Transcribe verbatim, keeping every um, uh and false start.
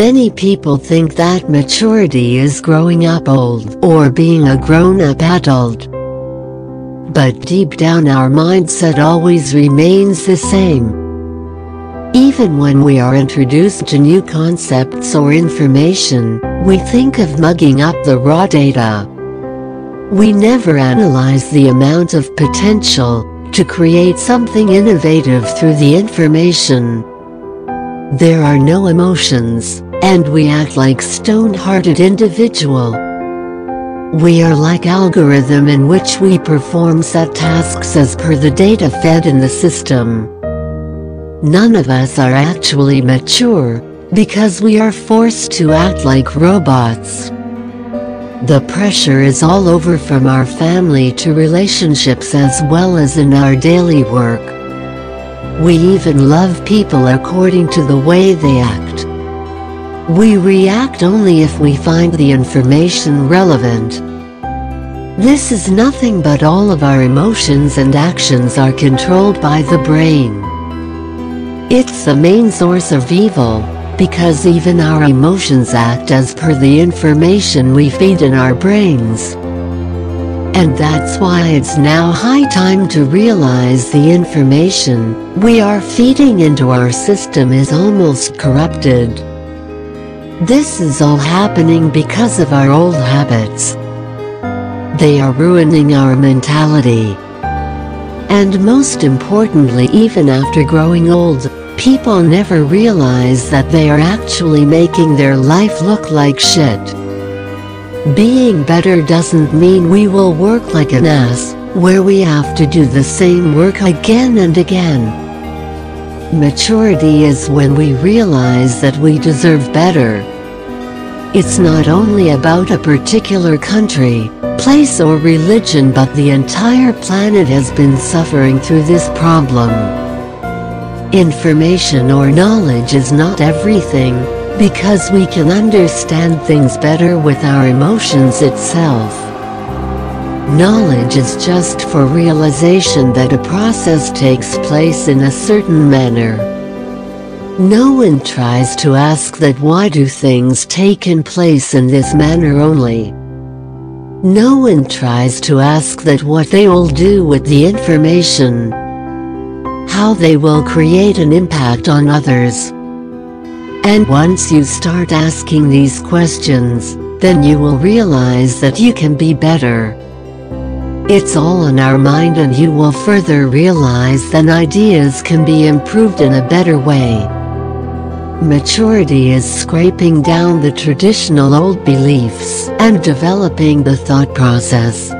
Many people think that maturity is growing up old or being a grown-up adult. But deep down our mindset always remains the same. Even when we are introduced to new concepts or information, we think of mugging up the raw data. We never analyze the amount of potential to create something innovative through the information. There are no emotions, and we act like stone-hearted individual. We are like algorithm in which we perform set tasks as per the data fed in the system. None of us are actually mature, because we are forced to act like robots. The pressure is all over, from our family to relationships as well as in our daily work. We even love people according to the way they act. We react only if we find the information relevant. This is nothing but all of our emotions and actions are controlled by the brain. It's the main source of evil, because even our emotions act as per the information we feed in our brains. And that's why it's now high time to realize the information we are feeding into our system is almost corrupted. This is all happening because of our old habits. They are ruining our mentality. And most importantly, even after growing old, people never realize that they are actually making their life look like shit. Being better doesn't mean we will work like an ass, where we have to do the same work again and again. Maturity is when we realize that we deserve better. It's not only about a particular country, place or religion, but the entire planet has been suffering through this problem. Information or knowledge is not everything, because we can understand things better with our emotions itself. Knowledge is just for realization that a process takes place in a certain manner. No one tries to ask that why do things take place in this manner only. No one tries to ask that what they will do with the information. How they will create an impact on others. And once you start asking these questions, then you will realize that you can be better. It's all in our mind, and you will further realize that ideas can be improved in a better way. Maturity is scraping down the traditional old beliefs and developing the thought process